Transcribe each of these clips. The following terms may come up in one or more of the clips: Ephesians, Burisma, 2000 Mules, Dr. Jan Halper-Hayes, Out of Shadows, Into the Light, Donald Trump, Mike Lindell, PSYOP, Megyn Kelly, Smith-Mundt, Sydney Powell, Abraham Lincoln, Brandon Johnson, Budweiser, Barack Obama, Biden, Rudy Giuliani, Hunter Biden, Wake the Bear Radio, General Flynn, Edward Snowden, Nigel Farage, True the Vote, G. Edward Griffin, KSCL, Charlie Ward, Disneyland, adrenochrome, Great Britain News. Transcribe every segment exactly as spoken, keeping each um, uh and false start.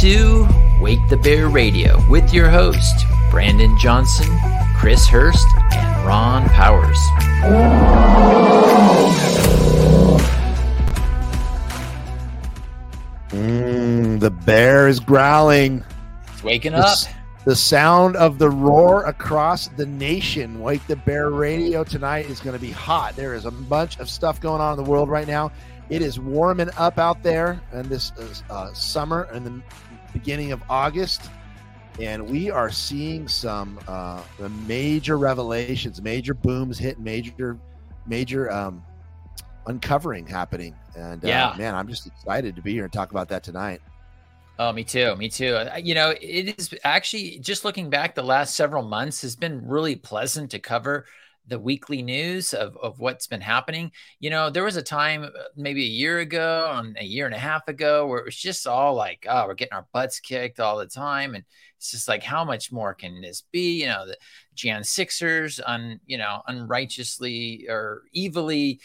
to Wake the Bear Radio with your host, Brandon Johnson, Chris Hurst, and Ron Powers. Mm, the bear is growling. It's waking up. The, the sound of the roar across the nation. Wake the Bear Radio tonight is going to be hot. There is a bunch of stuff going on in the world right now. It is warming up out there, and this is uh, summer in the beginning of August, and we are seeing some uh, major revelations, major booms hit, major, major um, uncovering happening. And uh, yeah. man, I'm just excited to be here and talk about that tonight. Oh, me too. Me too. You know, it is actually just looking back the last several months has been really pleasant to cover the weekly news of, of what's been happening. You know, there was a time maybe a year ago and a year and a half ago where it was just all like, oh, we're getting our butts kicked all the time. And it's just like, how much more can this be? You know, the Jan sixers un, you know, unrighteously or evilly,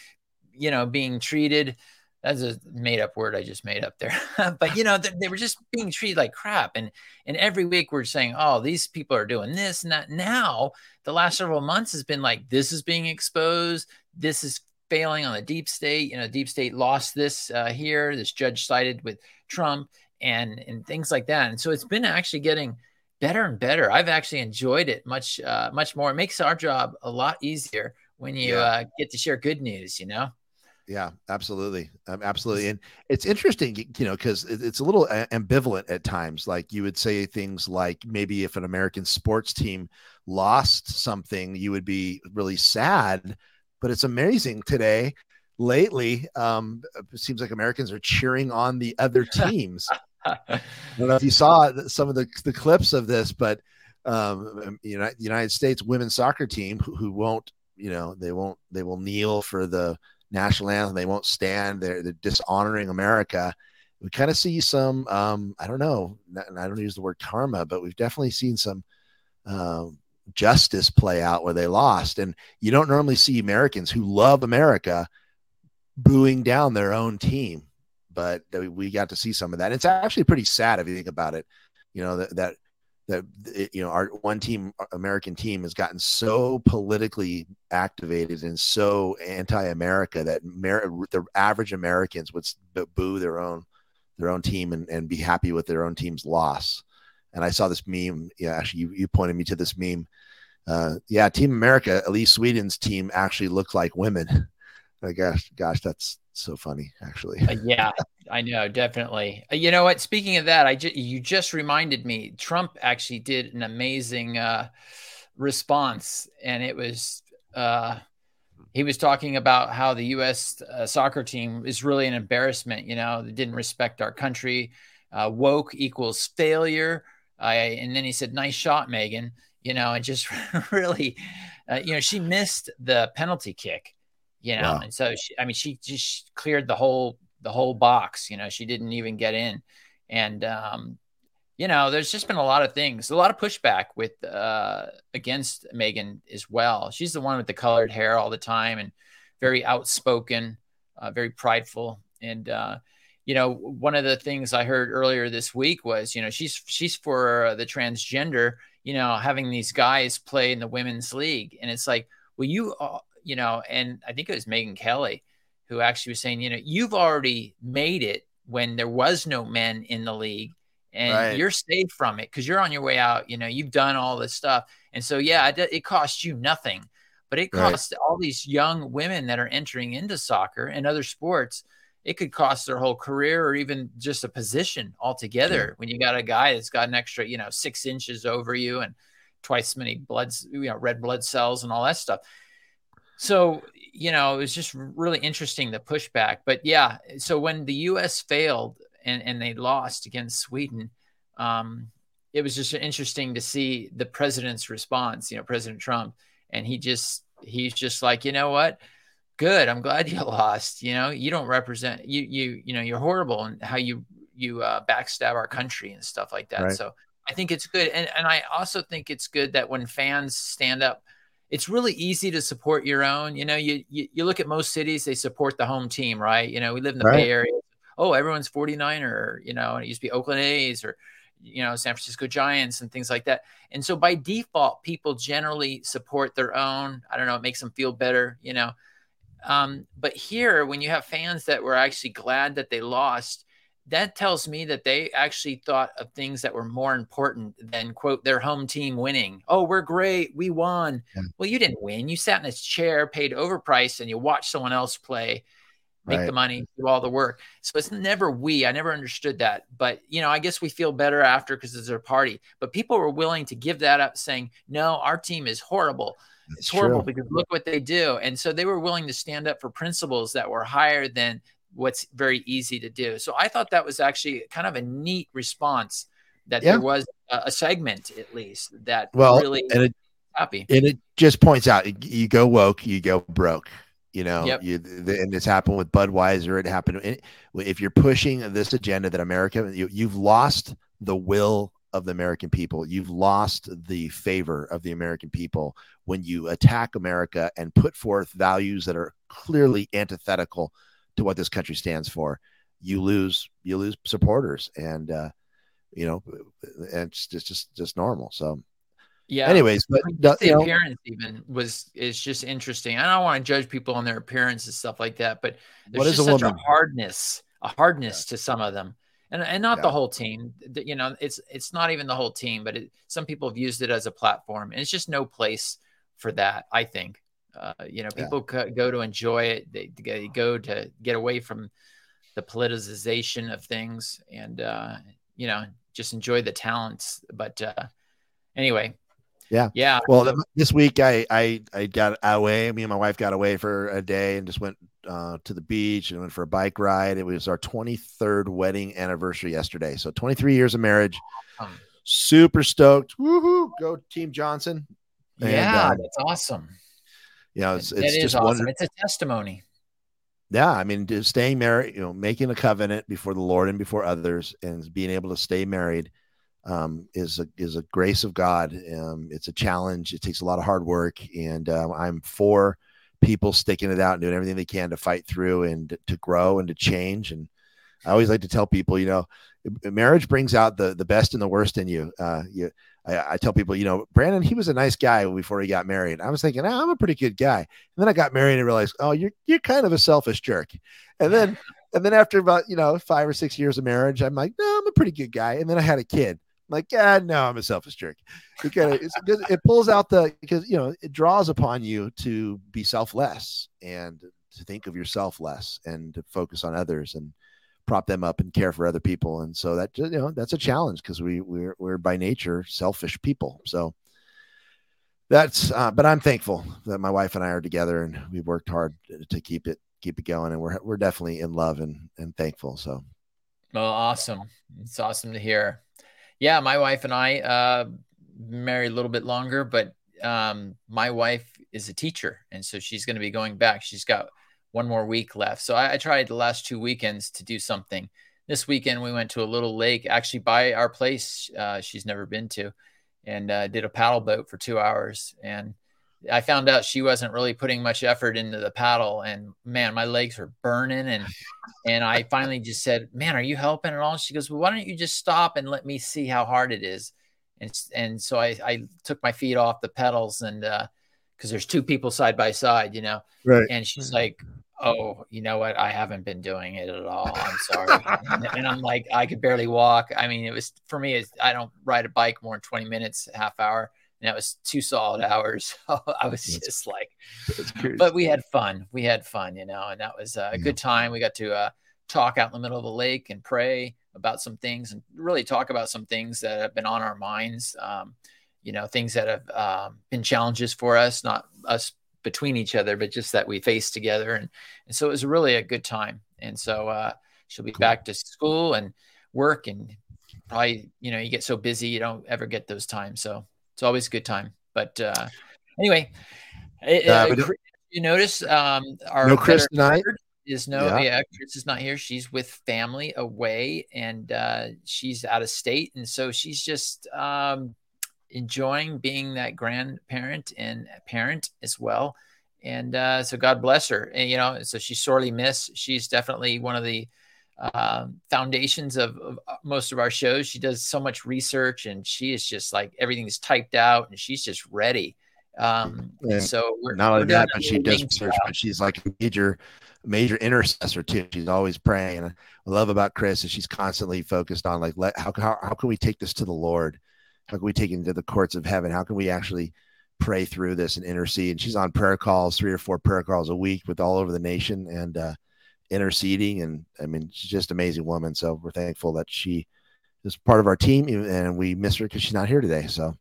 you know, being treated. That's a made up word I just made up there. But, you know, they, they were just being treated like crap. And and every week we're saying, oh, these people are doing this and that. Now, the last several months has been like, this is being exposed. This is failing on the deep state. You know, deep state lost this uh, here. This judge sided with Trump and, and things like that. And so it's been actually getting better and better. I've actually enjoyed it much, uh, much more. It makes our job a lot easier when you yeah. uh, get to share good news, you know? Yeah, absolutely. Um, absolutely. And it's interesting, you know, because it's a little ambivalent at times. Like you would say things like maybe if an American sports team lost something, you would be really sad. But it's amazing today, lately, um, it seems like Americans are cheering on the other teams. I don't know if you saw some of the, the clips of this, but um, you know, the United States women's soccer team who, who won't, you know, they won't, they will kneel for the national anthem. They won't stand. They're, they're dishonoring America. We kind of see some, um, I don't know, and I don't use the word karma, but we've definitely seen some uh, justice play out where they lost. And you don't normally see Americans who love America booing down their own team, but we got to see some of that. It's actually pretty sad if you think about it. You know, that, that, that, you know, our one team, American team, has gotten so politically activated and so anti-America that Mer- the average Americans would boo their own, their own team and, and be happy with their own team's loss. And I saw this meme. Yeah, actually, you, you pointed me to this meme. Uh, yeah, Team America, at least Sweden's team, actually looked like women. I guess, gosh, that's so funny, actually. uh, yeah, I know, definitely. Uh, you know what? Speaking of that, I ju- you just reminded me. Trump actually did an amazing uh, response, and it was uh, he was talking about how the U S uh, soccer team is really an embarrassment. You know, they didn't respect our country. Uh, woke equals failure. I, and then he said, "Nice shot, Megan." You know, and just really, uh, you know, she missed the penalty kick. You know, wow. And so, she, I mean, she just cleared the whole, the whole box, you know, she didn't even get in. And, um, you know, there's just been a lot of things, a lot of pushback with, uh, against Megyn as well. She's the one with the colored hair all the time and very outspoken, uh, very prideful. And, uh, you know, one of the things I heard earlier this week was, you know, she's, she's for the transgender, you know, having these guys play in the women's league. And it's like, well, you uh, you know, and I think it was Megyn Kelly who actually was saying, you know, you've already made it when there was no men in the league, and right. you're safe from it because you're on your way out. You know, you've done all this stuff. And so, yeah, it, it costs you nothing, but it costs right. all these young women that are entering into soccer and other sports. It could cost their whole career or even just a position altogether. Yeah. When you got a guy that's got an extra, you know, six inches over you and twice as many bloods, you know, red blood cells and all that stuff. So, you know, it was just really interesting, the pushback. But yeah, so when the U S failed and, and they lost against Sweden, um, it was just interesting to see the president's response, you know, President Trump. And he just, he's just like, you know what? Good. I'm glad you lost. You know, you don't represent, you, you, you know, you're horrible in how you, you uh, backstab our country and stuff like that. Right. So I think it's good. And, and I also think it's good that when fans stand up, it's really easy to support your own. You know, you, you you look at most cities, they support the home team, right? You know, we live in the right. Bay Area. oh, everyone's forty-niner, you know, and it used to be Oakland A's or, you know, San Francisco Giants and things like that. And so by default, people generally support their own. I don't know, it makes them feel better, you know. Um, but here, when you have fans that were actually glad that they lost, that tells me that they actually thought of things that were more important than, quote, their home team winning. Oh, we're great. We won. Yeah. Well, you didn't win. You sat in a chair, paid overpriced, and you watched someone else play, make right. the money, do all the work. So it's never we. I never understood that. But, you know, I guess we feel better after because it's our party. But people were willing to give that up saying, no, our team is horrible. That's it's horrible true. Because look what they do. And so they were willing to stand up for principles that were higher than what's very easy to do. So I thought that was actually kind of a neat response that yeah. there was a, a segment, at least, that well, really and it, happy. And it just points out, you go woke, you go broke, you know, yep. you, the, and this happened with Budweiser. It happened. It, if you're pushing this agenda that America, you, you've lost the will of the American people. You've lost the favor of the American people when you attack America and put forth values that are clearly antithetical to what this country stands for. You lose, you lose supporters, and uh, you know, and it's just, just, just normal. So, yeah. Anyways, but the you appearance know, even was is just interesting. I don't want to judge people on their appearance and stuff like that, but there's what is just a such woman? a hardness, a hardness yeah. to some of them, and and not yeah. the whole team. You know, it's it's not even the whole team, but it, some people have used it as a platform, and it's just no place for that, I think. Uh, you know, people yeah. co- go to enjoy it. They, they go to get away from the politicization of things and, uh, you know, just enjoy the talents. But uh, anyway. Yeah. Yeah. Well, so- this week I, I, I got away. Me and my wife got away for a day and just went uh, to the beach and went for a bike ride. It was our twenty-third wedding anniversary yesterday. So twenty-three years of marriage. Awesome. Super stoked. Woohoo. Go Team Johnson. And, yeah. Uh, that's awesome. You know, it's, it's just awesome. Wonder- it's a testimony. Yeah. I mean, just staying married, you know, making a covenant before the Lord and before others and being able to stay married um, is a, is a grace of God. Um, it's a challenge. It takes a lot of hard work, and um, I'm for people sticking it out and doing everything they can to fight through and to grow and to change. And I always like to tell people, you know, marriage brings out the, the best and the worst in you. Uh, you, I, I tell people, you know, Brandon, he was a nice guy before he got married. I was thinking, oh, I'm a pretty good guy. And then I got married and realized, oh, you're, you're kind of a selfish jerk. And then, and then after about, you know, five or six years of marriage, I'm like, no, I'm a pretty good guy. And then I had a kid. I'm like, yeah, no, I'm a selfish jerk. It, kind of, it's, it pulls out the, because, you know, it draws upon you to be selfless and to think of yourself less and to focus on others and prop them up and care for other people. And so that, you know, that's a challenge because we we're, we're by nature selfish people. So that's, uh, but I'm thankful that my wife and I are together and we've worked hard to keep it, keep it going. And we're, we're definitely in love and, and thankful. So. Well, awesome. It's awesome to hear. Yeah. My wife and I, uh, married a little bit longer, but, um, my wife is a teacher. And so she's going to be going back. She's got one more week left. So I, I tried the last two weekends to do something. This weekend, we went to a little lake actually by our place. Uh, she's never been to, and uh, did a paddle boat for two hours. And I found out she wasn't really putting much effort into the paddle, and man, my legs were burning. And, and I finally just said, man, are you helping at all? She goes, well, why don't you just stop and let me see how hard it is? And, and so I, I took my feet off the pedals and, uh, cause there's two people side by side, you know? Right. And she's like, oh, you know what? I haven't been doing it at all. I'm sorry. and, and I'm like, I could barely walk. I mean, it was for me, it's, I don't ride a bike more than twenty minutes, a half hour. And that was two solid hours. So I was just like, but we had fun. We had fun, you know, and that was a yeah. good time. We got to uh, talk out in the middle of the lake and pray about some things and really talk about some things that have been on our minds. Um, you know, things that have um, been challenges for us, not us between each other, but just that we faced together. And, and so it was really a good time. And so uh, she'll be cool. back to school and work, and probably, you know, you get so busy, you don't ever get those times. So it's always a good time. But uh, anyway, it, uh, uh, you notice um, our no Chris tonight is no, yeah. yeah, Chris is not here. She's with family away, and uh, she's out of state. And so she's just, um, enjoying being that grandparent and parent as well. And uh, so God bless her. And, you know, so she's sorely missed. She's definitely one of the uh, foundations of, of most of our shows. She does so much research, and she is just like, everything is typed out, and she's just ready. Um, and so we're not only that, but she does research, out. But she's like a major, major intercessor too. She's always praying. And I love about Chris is she's constantly focused on like, let, how, how, how can we take this to the Lord? How can we take it into the courts of heaven? How can we actually pray through this and intercede? And she's on prayer calls, three or four prayer calls a week with all over the nation, and uh, interceding. And I mean, she's just an amazing woman. So we're thankful that she is part of our team, and we miss her because she's not here today. So.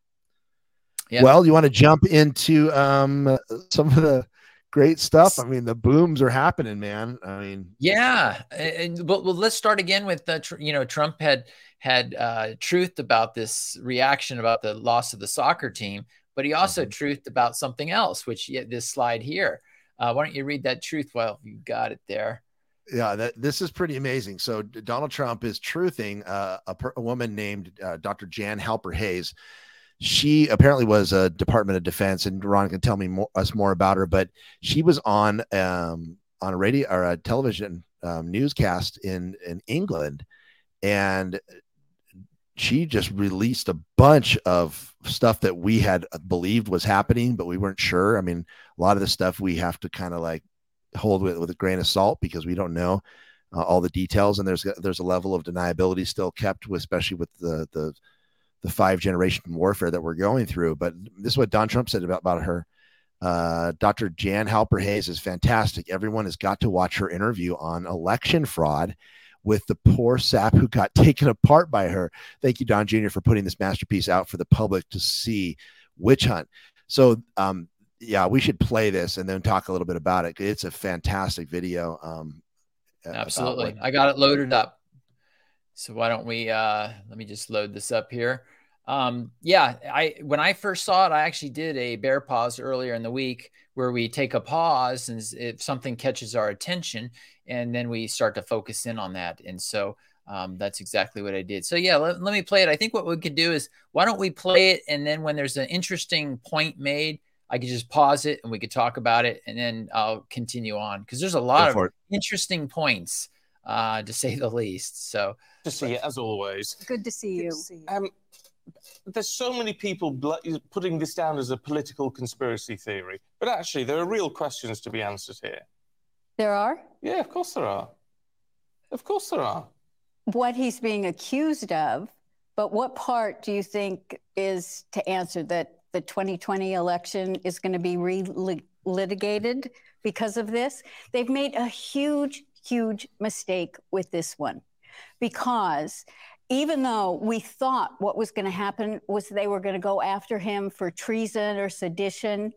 Yeah. Well, you want to jump into um, some of the great stuff? I mean, the booms are happening, man. I mean, yeah. And well, let's start again with the, you know, Trump had had uh, truth about this reaction about the loss of the soccer team, but he also mm-hmm. truthed about something else, which yeah, this slide here. Uh, why don't you read that truth? Well, you got it there. Yeah, that, this is pretty amazing. So Donald Trump is truthing uh, a, per- a woman named uh, Doctor Jan Halper-Hayes. She apparently was a Department of Defense, and Ron can tell me more, us more about her, but she was on um, on a radio or a television um, newscast in, in England, and she just released a bunch of stuff that we had believed was happening, but we weren't sure. I mean, a lot of the stuff we have to kind of like hold with, with a grain of salt, because we don't know uh, all the details, and there's there's a level of deniability still kept, with, especially with the the the five generation warfare that we're going through. But this is what Don Trump said about, about her. Uh, Doctor Jan Halper-Hayes is fantastic. Everyone has got to watch her interview on election fraud with the poor sap who got taken apart by her. Thank you, Don Junior, for putting this masterpiece out for the public to see. Witch Hunt. So um, yeah, we should play this and then talk a little bit about it. It's a fantastic video. Um, Absolutely. I got it loaded up. So why don't we, uh, let me just load this up here. Um, yeah, I when I first saw it, I actually did a bear pause earlier in the week where we take a pause and if something catches our attention, and then we start to focus in on that. And so um, that's exactly what I did. So yeah, let, let me play it. I think what we could do is, why don't we play it, and then when there's an interesting point made, I could just pause it and we could talk about it, and then I'll continue on, because there's a lot of interesting points, uh, to say the least. So to see you, as always. Good to see you. Um, there's so many people bl- putting this down as a political conspiracy theory, but actually there are real questions to be answered here. There are? Yeah, of course there are. Of course there are. What he's being accused of, but what part do you think is to answer, that the twenty twenty election is going to be relitigated because of this? They've made a huge, huge mistake with this one. Because even though we thought what was going to happen was they were going to go after him for treason or sedition,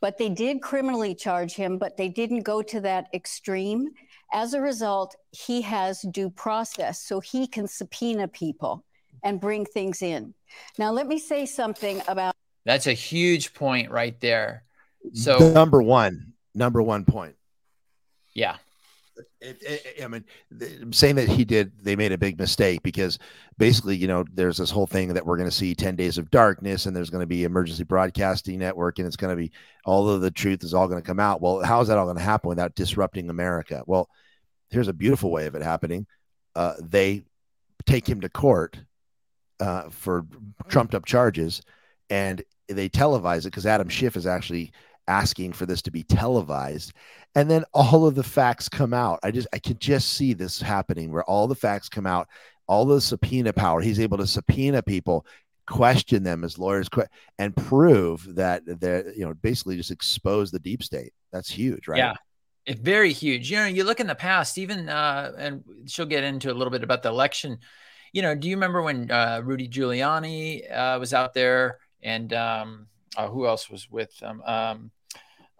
but they did criminally charge him, but they didn't go to that extreme. As a result, he has due process, so he can subpoena people and bring things in. Now, let me say something about... That's a huge point right there. So the number one, number one point. Yeah. It, it, I mean, saying that he did, they made a big mistake, because basically, you know, there's this whole thing that we're going to see ten days of darkness, and there's going to be emergency broadcasting network, and it's going to be, all of the truth is all going to come out. Well, how is that all going to happen without disrupting America? Well, here's a beautiful way of it happening. Uh, they take him to court uh, for trumped up charges, and they televise it, because Adam Schiff is actually asking for this to be televised, and then all of the facts come out. I just, I could just see this happening, where all the facts come out, all the subpoena power. He's able to subpoena people, question them as lawyers, and prove that they're, you know, basically just expose the deep state. That's huge, right? Yeah, it's very huge. You know, you look in the past, even, uh, and she'll get into a little bit about the election. You know, do you remember when uh, Rudy Giuliani uh, was out there, and um, uh, who else was with um, um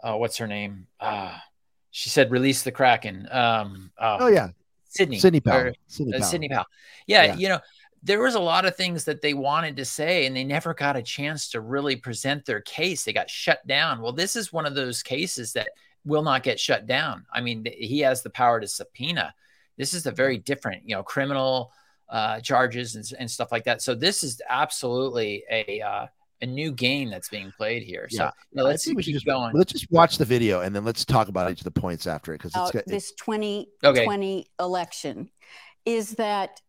Uh, what's her name? Uh, she said, release the Kraken. Um, uh, oh, yeah. Sydney. Sydney Powell. Or, Sydney Powell. Uh, Sydney Powell. Yeah, yeah, you know, there was a lot of things that they wanted to say, and they never got a chance to really present their case. They got shut down. Well, this is one of those cases that will not get shut down. I mean, th- he has the power to subpoena. This is a very different, you know, criminal uh, charges and, and stuff like that. So this is absolutely a, uh, a new game that's being played here. So yeah. no, let's keep just, going. Let's just watch the video and then let's talk about each of the points after it. Because it's got, this twenty twenty election is that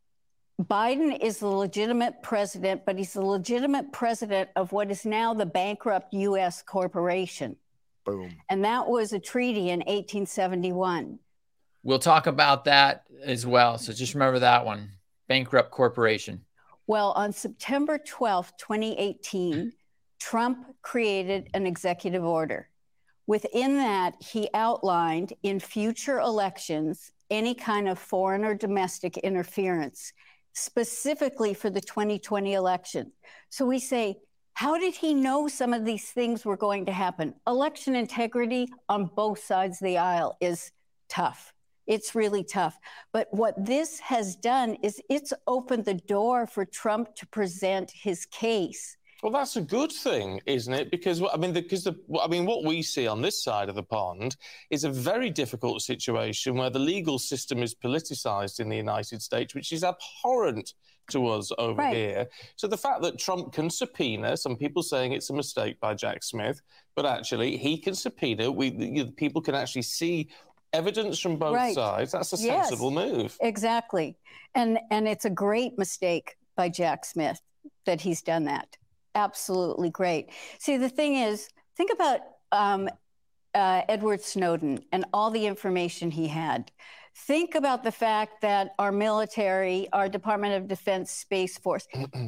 Biden is the legitimate president, but he's the legitimate president of what is now the bankrupt U S corporation. Boom. And that was a treaty in eighteen seventy-one. We'll talk about that as well. So just remember that one, bankrupt corporation. Well, on September twelfth, twenty eighteen, Trump created an executive order. Within that, he outlined in future elections any kind of foreign or domestic interference, specifically for the twenty twenty election. So we say, how did he know some of these things were going to happen? Election integrity on both sides of the aisle is tough. It's really tough. But what this has done is it's opened the door for Trump to present his case. Well, that's a good thing, isn't it? Because, I mean, because the, I mean, what we see on this side of the pond is a very difficult situation where the legal system is politicized in the United States, which is abhorrent to us over right. here. So the fact that Trump can subpoena, some people saying it's a mistake by Jack Smith, but actually he can subpoena, we you know, people can actually see evidence from both right. sides. That's a sensible yes, move. Exactly. And and it's a great mistake by Jack Smith that he's done that. Absolutely great. See, the thing is, think about um, uh, Edward Snowden and all the information he had. Think about the fact that our military, our Department of Defense, Space Force,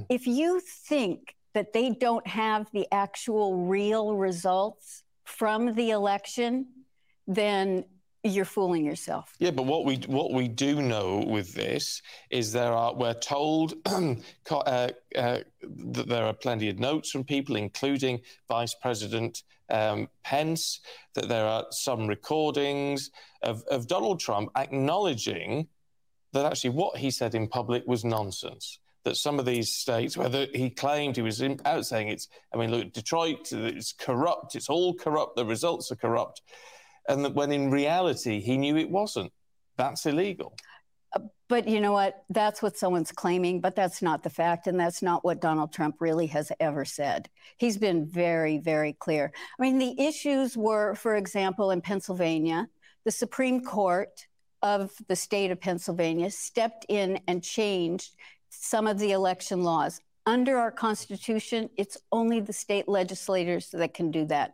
if you think that they don't have the actual real results from the election, then you're fooling yourself. Yeah, but what we what we do know with this is there are we're told uh, uh, that there are plenty of notes from people, including Vice President um, Pence, that there are some recordings of, of Donald Trump acknowledging that actually what he said in public was nonsense. That some of these states, whether he claimed he was in, out saying it's, I mean, look, Detroit, it's corrupt, it's all corrupt, the results are corrupt. And that when in reality, he knew it wasn't. That's illegal. But you know what? That's what someone's claiming, but that's not the fact. And that's not what Donald Trump really has ever said. He's been very, very clear. I mean, the issues were, for example, in Pennsylvania, the Supreme Court of the state of Pennsylvania stepped in and changed some of the election laws. Under our Constitution, it's only the state legislators that can do that.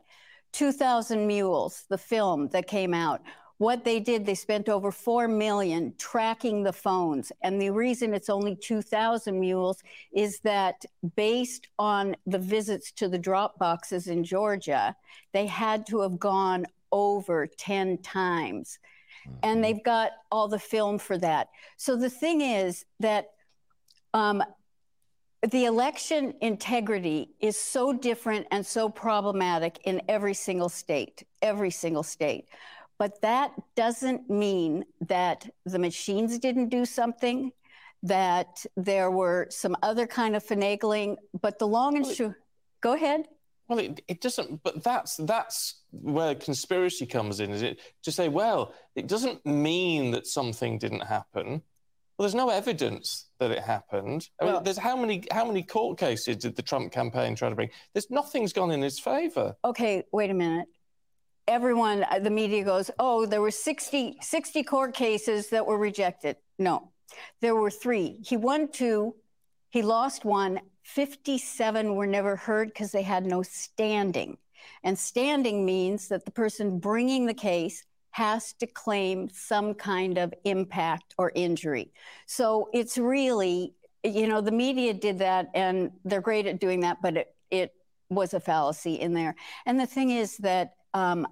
two thousand Mules, the film that came out, what they did, they spent over four million dollars tracking the phones. And the reason it's only two thousand Mules is that based on the visits to the drop boxes in Georgia, they had to have gone over ten times. Mm-hmm. And they've got all the film for that. So the thing is that um, the election integrity is so different and so problematic in every single state, every single state. But that doesn't mean that the machines didn't do something, that there were some other kind of finagling, but the long and short, go ahead. Well, it, it doesn't, but that's that's where conspiracy comes in, is it? To say, well, it doesn't mean that something didn't happen. Well, there's no evidence that it happened. I mean, well, there's how many how many court cases did the Trump campaign try to bring? There's nothing's gone in his favor. Okay, wait a minute. Everyone, the media goes, oh, there were sixty, sixty court cases that were rejected. No, there were three. He won two. He lost one. fifty-seven were never heard because they had no standing. And standing means that the person bringing the case has to claim some kind of impact or injury. So it's really, you know, the media did that and they're great at doing that, but it, it was a fallacy in there. And the thing is that, um,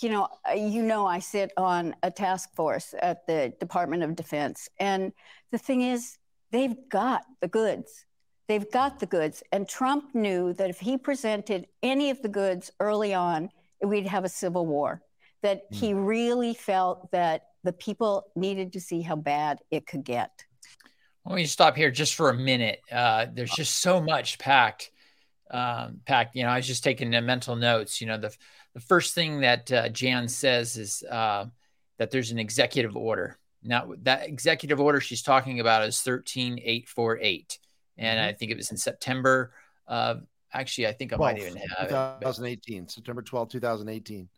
you know, you know, I sit on a task force at the Department of Defense. And the thing is, they've got the goods. They've got the goods. And Trump knew that if he presented any of the goods early on, we'd have a civil war. That he really felt that the people needed to see how bad it could get. Well, we stop here just for a minute. Uh, there's just so much packed, um, packed. You know, I was just taking the mental notes. You know, the the first thing that uh, Jan says is uh, that there's an executive order. Now, that executive order she's talking about is thirteen eight forty-eight, and mm-hmm. I think it was in September of Actually, I think I might even have twenty eighteen, it. September twelfth, twenty eighteen.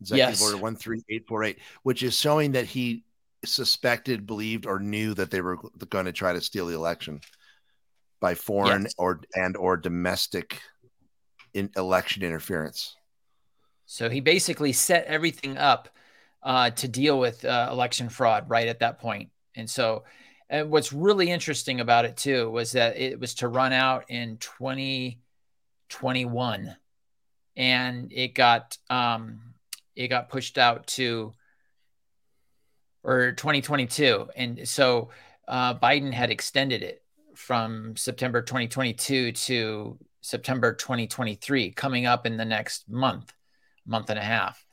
Executive yes. Order one three eight four eight, which is showing that he suspected, believed, or knew that they were going to try to steal the election by foreign yes. or and or domestic in election interference. So he basically set everything up uh, to deal with uh, election fraud right at that point. And so and what's really interesting about it, too, was that it was to run out in twenty twenty-one, and it got um, it got pushed out to or twenty twenty-two. And so uh, Biden had extended it from September twenty twenty-two to September twenty twenty-three, coming up in the next month, month and a half.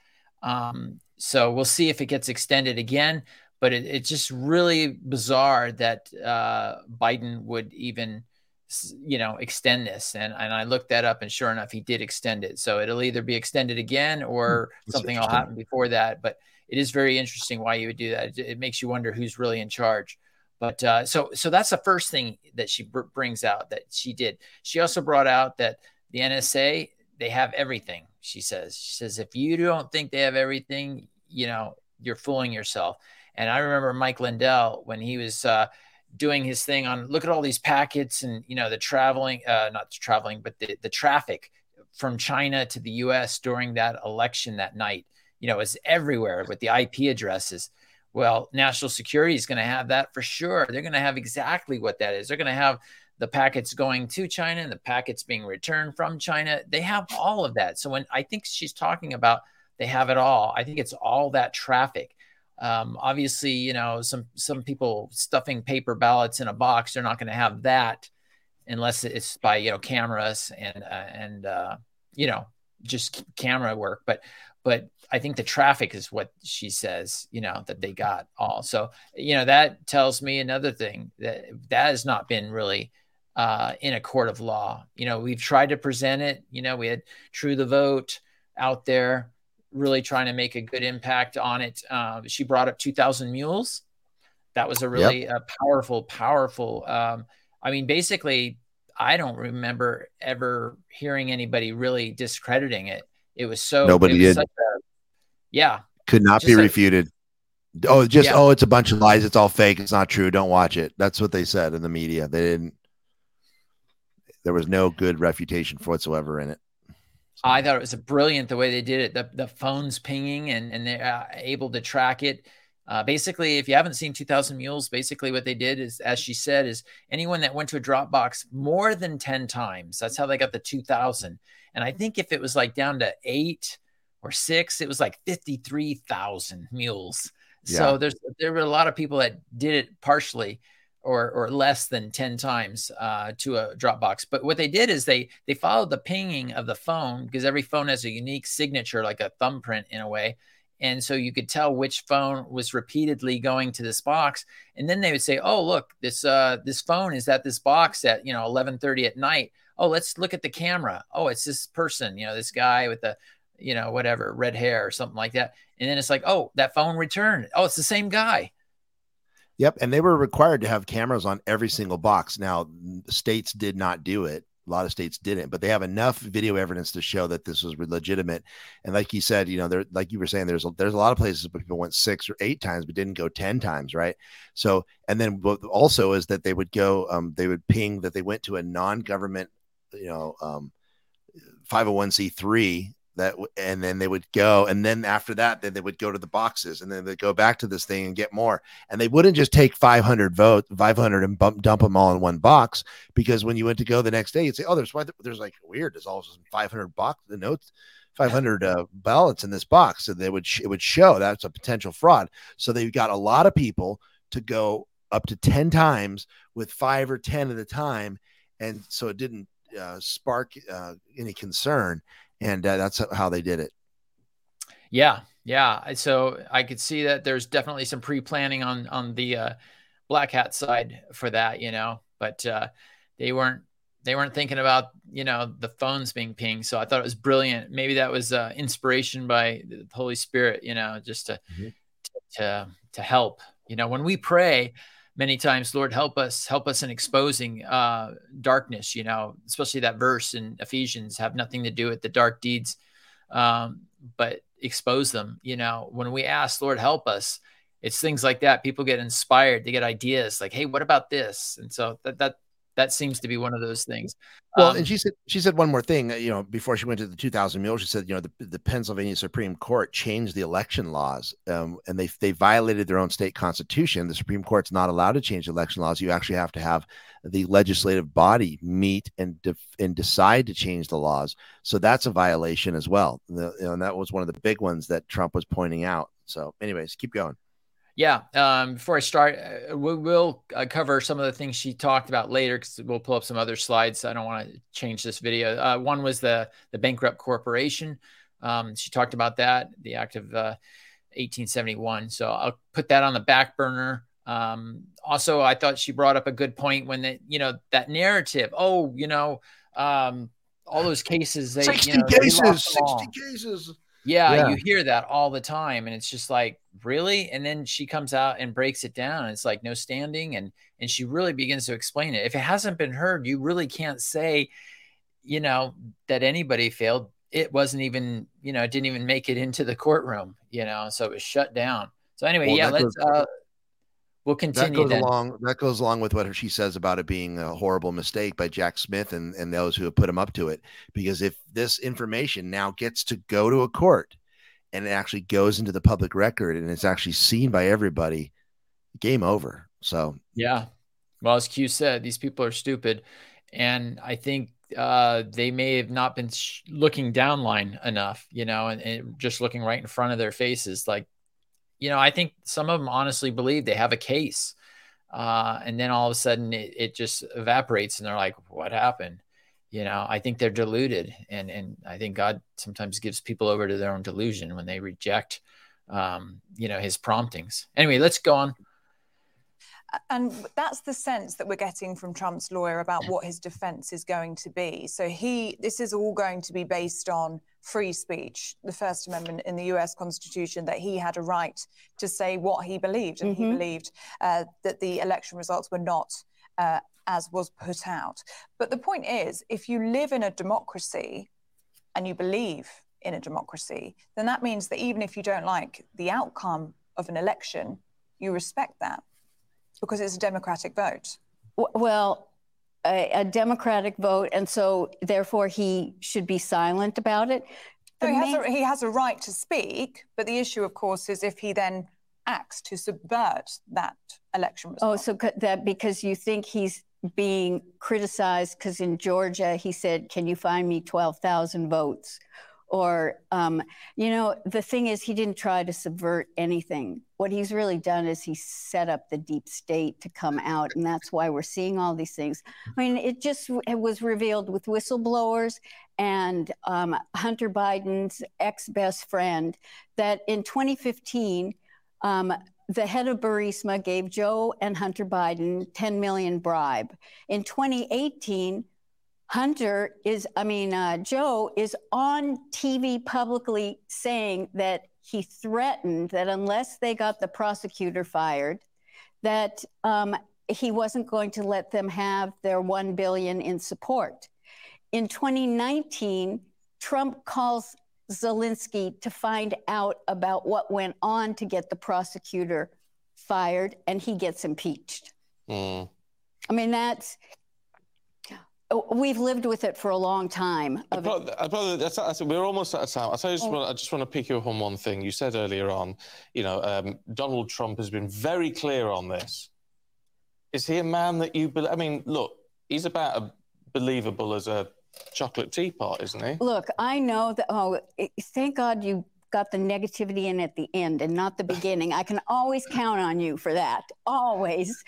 Um, so we'll see if it gets extended again. But it, it's just really bizarre that uh, Biden would even, you know, extend this. And and I looked that up, and sure enough, he did extend it. So it'll either be extended again or That's something will happen before that. But it is very interesting why you would do that. It, it makes you wonder who's really in charge. But uh, so so that's the first thing that she br- brings out that she did. She also brought out that the N S A, they have everything. She says, she says, if you don't think they have everything, you know, you're fooling yourself. And I remember Mike Lindell when he was uh, doing his thing on look at all these packets and, you know, the traveling, uh, not the traveling, but the, the traffic from China to the U S during that election that night, you know, is everywhere with the I P addresses. Well, national security is going to have that for sure. They're going to have exactly what that is. They're going to have the packets going to China and the packets being returned from China. They have all of that. So when I think she's talking about they have it all, I think it's all that traffic. Um, obviously, you know, some, some people stuffing paper ballots in a box, they're not going to have that unless it's by, you know, cameras and, uh, and, uh, you know, just camera work. But, but I think the traffic is what she says, you know, that they got all. So, you know, that tells me another thing that that has not been really, uh, in a court of law. You know, we've tried to present it, you know, we had True the Vote out there, really trying to make a good impact on it. Uh, she brought up two thousand mules. That was a really yep. uh, powerful, powerful. Um, I mean, basically, I don't remember ever hearing anybody really discrediting it. It was so. Nobody did. Such a, yeah. Could not be a, refuted. Oh, just, yeah. oh, it's a bunch of lies. It's all fake. It's not true. Don't watch it. That's what they said in the media. They didn't. There was no good refutation whatsoever in it. I thought it was brilliant the way they did it. The the phones pinging and, and they're uh, able to track it. Uh, basically, if you haven't seen two thousand mules, basically what they did is, as she said, is anyone that went to a Dropbox more than ten times, that's how they got the two thousand. And I think if it was like down to eight or six, it was like fifty-three thousand mules. Yeah. So there's there were a lot of people that did it partially or or less than ten times uh, to a Dropbox. But what they did is they they followed the pinging of the phone, because every phone has a unique signature, like a thumbprint in a way. And so you could tell which phone was repeatedly going to this box. And then they would say, oh, look, this uh, this phone is at this box at, you know, eleven thirty at night. Oh, let's look at the camera. Oh, it's this person, you know, this guy with the, you know, whatever, red hair or something like that. And then it's like, oh, that phone returned. Oh, it's the same guy. Yep. And they were required to have cameras on every single box. Now, states did not do it. A lot of states didn't, but they have enough video evidence to show that this was legitimate. And like you said, you know, there, like you were saying, there's a, there's a lot of places where people went six or eight times, but didn't go ten times. Right. So, and then what also is that they would go, um, they would ping that they went to a non-government, you know, um, five oh one c three that, and then they would go. And then after that, then they would go to the boxes and then they go back to this thing and get more. And they wouldn't just take five hundred vote, five hundred and bump, dump them all in one box, because when you went to go the next day, you'd say, oh, there's, there's like weird. There's all five hundred box, the notes, five hundred uh, ballots in this box. So they would, it would show that's a potential fraud. So they've got a lot of people to go up to ten times with five or ten at a time. And so it didn't uh, spark uh, any concern. And uh, that's how they did it. Yeah. Yeah. So I could see that there's definitely some pre-planning on, on the uh, black hat side for that, you know, but uh, they weren't, they weren't thinking about, you know, the phones being pinged. So I thought it was brilliant. Maybe that was uh, inspiration by the Holy Spirit, you know, just to, mm-hmm. to, to, to help, you know, when we pray, many times, Lord, help us, help us in exposing uh, darkness, you know, especially that verse in Ephesians, have nothing to do with the dark deeds, um, but expose them. You know, when we ask, Lord, help us, it's things like that. People get inspired. They get ideas like, hey, what about this? And so that, that, that seems to be one of those things. Well, um, and she said, she said one more thing, you know, before she went to the two thousand Mules, she said, you know, the, the Pennsylvania Supreme Court changed the election laws, um, and they, they violated their own state constitution. The Supreme Court's not allowed to change election laws. You actually have to have the legislative body meet and def- and decide to change the laws. So that's a violation as well. The, you know, and that was one of the big ones that Trump was pointing out. So anyways, keep going. Yeah. Um, before I start, uh, we will uh, cover some of the things she talked about later, because we'll pull up some other slides. I don't want to change this video. Uh, one was the the bankrupt corporation. Um, she talked about that, the act of uh, eighteen seventy-one. So I'll put that on the back burner. Um, also, I thought she brought up a good point when that, you know, that narrative. Oh, you know, um, all those cases. They, sixty you know, cases. They lost them all. sixty cases. Yeah, yeah, you hear that all the time. And it's just like, really? And then she comes out and breaks it down. It's like no standing. And and she really begins to explain it. If it hasn't been heard, you really can't say, you know, that anybody failed. It wasn't even, you know, it didn't even make it into the courtroom, you know, so it was shut down. So anyway, well, yeah, let's goes, uh, we'll continue. That goes, then. Along, that goes along with what she says about it being a horrible mistake by Jack Smith and, and those who have put him up to it. Because if this information now gets to go to a court and it actually goes into the public record and it's actually seen by everybody, game over. So, yeah. Well, as Q said, these people are stupid. And I think uh, they may have not been sh- looking downline enough, you know, and, and just looking right in front of their faces. Like, you know, I think some of them honestly believe they have a case. Uh, and then all of a sudden it, it just evaporates and they're like, what happened? You know, I think they're deluded. And, and I think God sometimes gives people over to their own delusion when they reject, um, you know, his promptings. Anyway, let's go on. And that's the sense that we're getting from Trump's lawyer about what his defense is going to be. So he, this is all going to be based on free speech, the First Amendment in the U S Constitution, that he had a right to say what he believed. And mm-hmm. he believed uh, that the election results were not uh, as was put out. But the point is, if you live in a democracy and you believe in a democracy, then that means that even if you don't like the outcome of an election, you respect that. Because it's a democratic vote. Well, a, a democratic vote, and so therefore he should be silent about it. So he, main... has a, he has a right to speak, but the issue, of course, is if he then acts to subvert that election result. Oh, so that because you think he's being criticized, because in Georgia he said, can you find me twelve thousand votes? Or, um, you know, the thing is, he didn't try to subvert anything. What he's really done is he set up the deep state to come out, and that's why we're seeing all these things. I mean, it just it was revealed with whistleblowers and um, Hunter Biden's ex-best friend that in twenty fifteen, um, the head of Burisma gave Joe and Hunter Biden ten million bribe. In twenty eighteen, Hunter is, I mean, uh, Joe is on T V publicly saying that he threatened that unless they got the prosecutor fired, that um, he wasn't going to let them have their one billion dollars in support. In twenty nineteen, Trump calls Zelensky to find out about what went on to get the prosecutor fired, and he gets impeached. Mm. I mean, that's... We've lived with it for a long time. I probably, I probably, that's, that's, we're almost out of time. I just, oh. want, I just want to pick you up on one thing. You said earlier on, you know, um, Donald Trump has been very clear on this. Is he a man that you... Be- I mean, look, he's about as believable as a chocolate teapot, isn't he? Look, I know that... Oh, thank God you got the negativity in at the end and not the beginning. I can always count on you for that, always.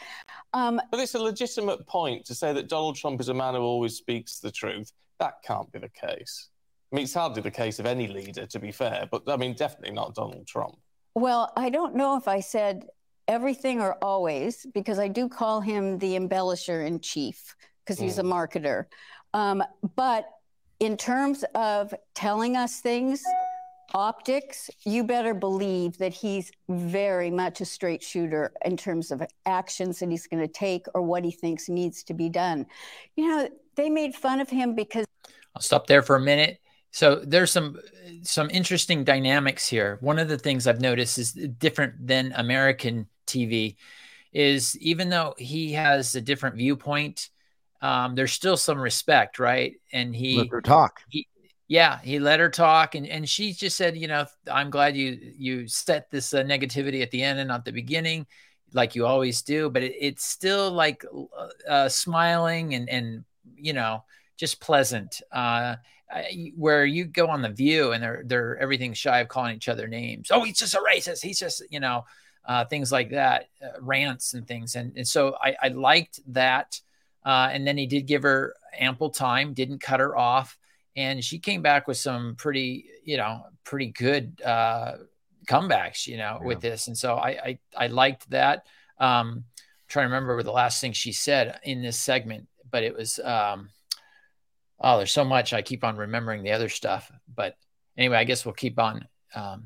Um, but it's a legitimate point to say that Donald Trump is a man who always speaks the truth. That can't be the case. I mean, it's hardly the case of any leader, to be fair, but, I mean, definitely not Donald Trump. Well, I don't know if I said everything or always, because I do call him the embellisher-in-chief, because he's mm. a marketer. Um, but in terms of telling us things... optics, you better believe that he's very much a straight shooter in terms of actions that he's going to take or what he thinks needs to be done. You know, they made fun of him because... I'll stop there for a minute. So there's some some interesting dynamics here. One of the things I've noticed is different than American T V is even though he has a different viewpoint, um, there's still some respect, right? And he... Let her talk. He, yeah, he let her talk. And, and she just said, you know, I'm glad you you set this uh, negativity at the end and not the beginning, like you always do. But it, it's still like uh, smiling and, and, you know, just pleasant. Uh, I, where you go on The View and they're they're everything's shy of calling each other names. Oh, he's just a racist. He's just, you know, uh, things like that, uh, rants and things. And, and so I, I liked that. Uh, and then he did give her ample time, didn't cut her off. And she came back with some pretty, you know, pretty good uh, comebacks, you know, yeah. with this. And so I, I, I liked that. Um, I'm trying to remember the last thing she said in this segment, but it was, um, oh, there's so much. I keep on remembering the other stuff, but anyway, I guess we'll keep on, um,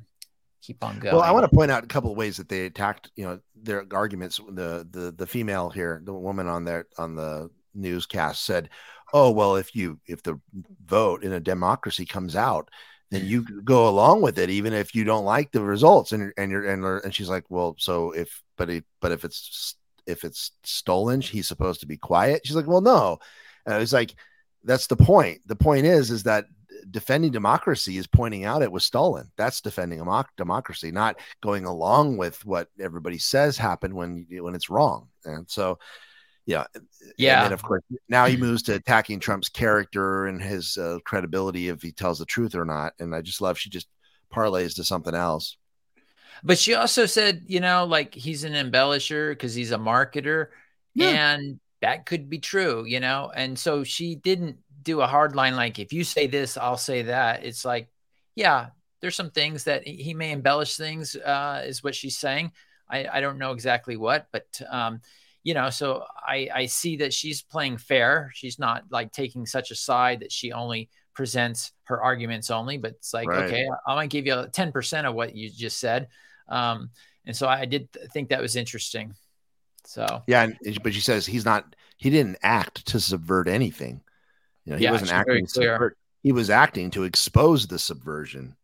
keep on going. Well, I want to point out a couple of ways that they attacked, you know, their arguments. The the the female here, the woman on there on the newscast said, oh, well, if you if the vote in a democracy comes out, then you go along with it, even if you don't like the results. And and you're and, and she's like, well, so if but if, but if it's if it's stolen, he's supposed to be quiet. She's like, well, no. And I was like, that's the point. The point is, is that defending democracy is pointing out it was stolen. That's defending democracy, not going along with what everybody says happened when when it's wrong. And so. Yeah. Yeah. And of course, now he moves to attacking Trump's character and his uh, credibility if he tells the truth or not. And I just love she just parlays to something else. But she also said, you know, like he's an embellisher because he's a marketer. Yeah. And that could be true, you know. And so she didn't do a hard line like if you say this, I'll say that. It's like, yeah, there's some things that he may embellish things uh, is what she's saying. I, I don't know exactly what, but um you know, so I, I see that she's playing fair. She's not like taking such a side that she only presents her arguments only, but it's like, right. Okay, I'm going to give you ten percent of what you just said. Um, and so I did think that was interesting. So, yeah. And, but she says he's not, he didn't act to subvert anything. You know, he yeah, wasn't acting. To subvert, he was acting to expose the subversion.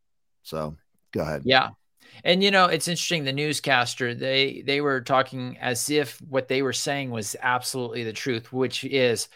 So go ahead. Yeah. And, you know, it's interesting. The newscaster, they they were talking as if what they were saying was absolutely the truth, which is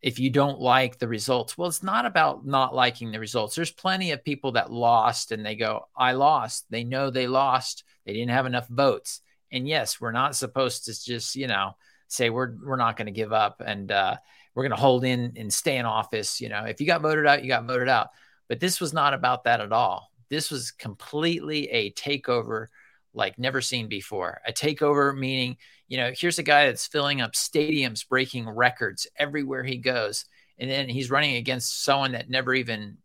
if you don't like the results. Well, it's not about not liking the results. There's plenty of people that lost and they go, I lost. They know they lost. They didn't have enough votes. And yes, we're not supposed to just, you know, say we're we're not going to give up and uh, we're going to hold in and stay in office. You know, if you got voted out, you got voted out. But this was not about that at all. This was completely a takeover like never seen before. A takeover meaning, you know, here's a guy that's filling up stadiums, breaking records everywhere he goes. And then he's running against someone that never even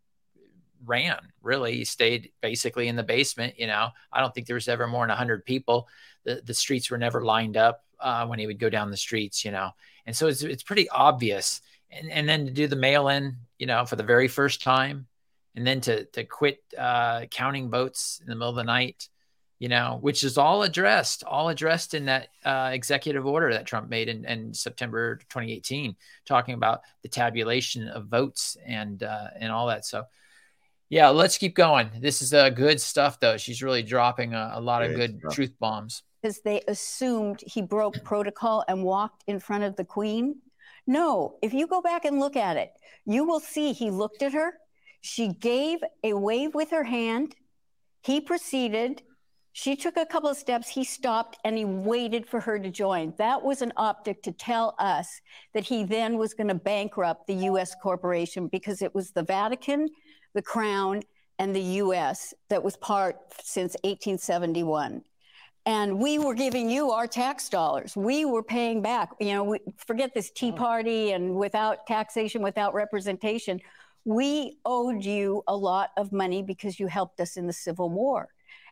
ran, really. He stayed basically in the basement, you know. I don't think there was ever more than one hundred people. The, the streets were never lined up uh, when he would go down the streets, you know. And so it's it's pretty obvious. And, and then to do the mail-in, you know, for the very first time. And then to to quit uh, counting votes in the middle of the night, you know, which is all addressed, all addressed in that uh, executive order that Trump made in, in September twenty eighteen, talking about the tabulation of votes and uh, and all that. So, yeah, let's keep going. This is uh, good stuff, though. She's really dropping a, a lot of good truth bombs. Because they assumed he broke protocol and walked in front of the Queen. No, if you go back and look at it, you will see he looked at her. She gave a wave with her hand. He proceeded. She took a couple of steps. He stopped and he waited for her to join. That was an optic to tell us that he then was going to bankrupt the U S corporation because it was the Vatican, the Crown, and the U S that was part since eighteen seventy-one. And we were giving you our tax dollars. We were paying back. You know, we, forget this Tea Party and without taxation, without representation. We owed you a lot of money because you helped us in the Civil War.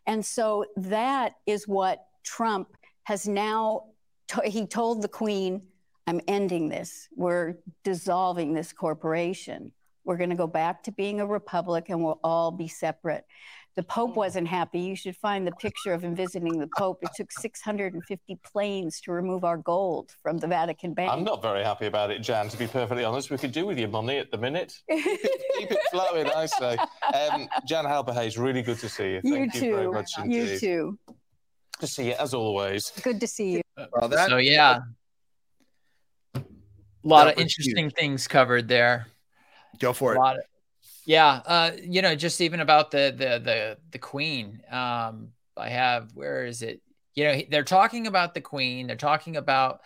And so that is what Trump has now, t- he told the Queen, I'm ending this. We're dissolving this corporation. We're going to go back to being a republic and we'll all be separate. The Pope wasn't happy. You should find the picture of him visiting the Pope. It took six hundred fifty planes to remove our gold from the Vatican Bank. I'm not very happy about it, Jan, to be perfectly honest. We could do with your money at the minute. Keep it flowing, I say. Um, Jan Halper-Hayes, really good to see you. Thank you, you very much indeed. You too. Good to see you, as always. Good to see you. Well, that, so, yeah. A lot of interesting huge. things covered there. Go for it. A lot of- Yeah, uh, you know, just even about the the the the Queen. Um, I have where is it? You know, they're talking about the Queen. They're talking about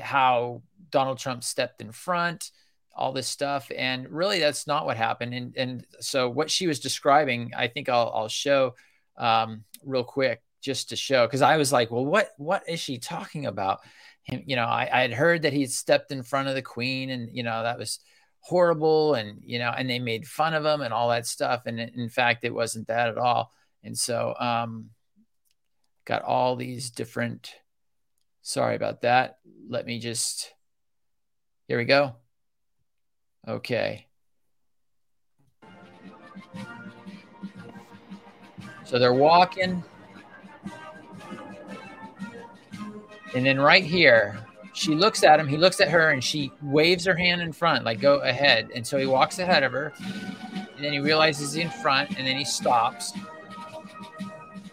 how Donald Trump stepped in front, all this stuff, and really, that's not what happened. And and so what she was describing, I think I'll I'll show um, real quick just to show, because I was like, well, what what is she talking about? Him, you know, I, I had heard that he stepped in front of the Queen, and you know that was horrible, and you know, and they made fun of him and all that stuff, and in fact it wasn't that at all. And so um got all these different, sorry about that, let me just, here we go. Okay, so they're walking, and then right here she looks at him, he looks at her, and she waves her hand in front, like, go ahead. And so he walks ahead of her, and then he realizes he's in front, and then he stops,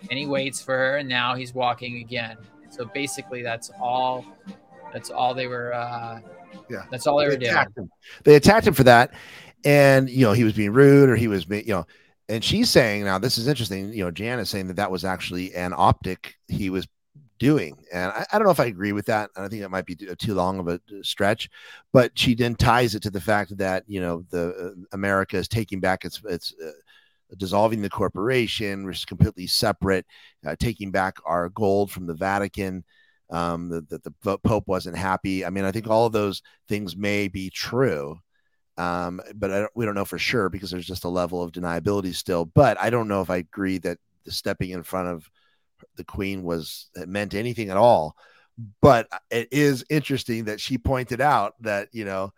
and he waits for her, and now he's walking again. So basically that's all, that's all they were, uh, yeah, that's all they, they were doing. Him. They attacked him for that. And, you know, he was being rude, or he was, you know, and she's saying, now this is interesting, you know, Jan is saying that that was actually an optic he was doing, and I, I don't know if I agree with that. I think that might be too long of a stretch, but she then ties it to the fact that, you know, the uh, America is taking back its its uh, dissolving the corporation, which is completely separate, uh, taking back our gold from the Vatican. Um, that the, the Pope wasn't happy. I mean, I think all of those things may be true, um, but I don't, we don't know for sure because there's just a level of deniability still. But I don't know if I agree that the stepping in front of the Queen was meant anything at all, but it is interesting that she pointed out that, you know,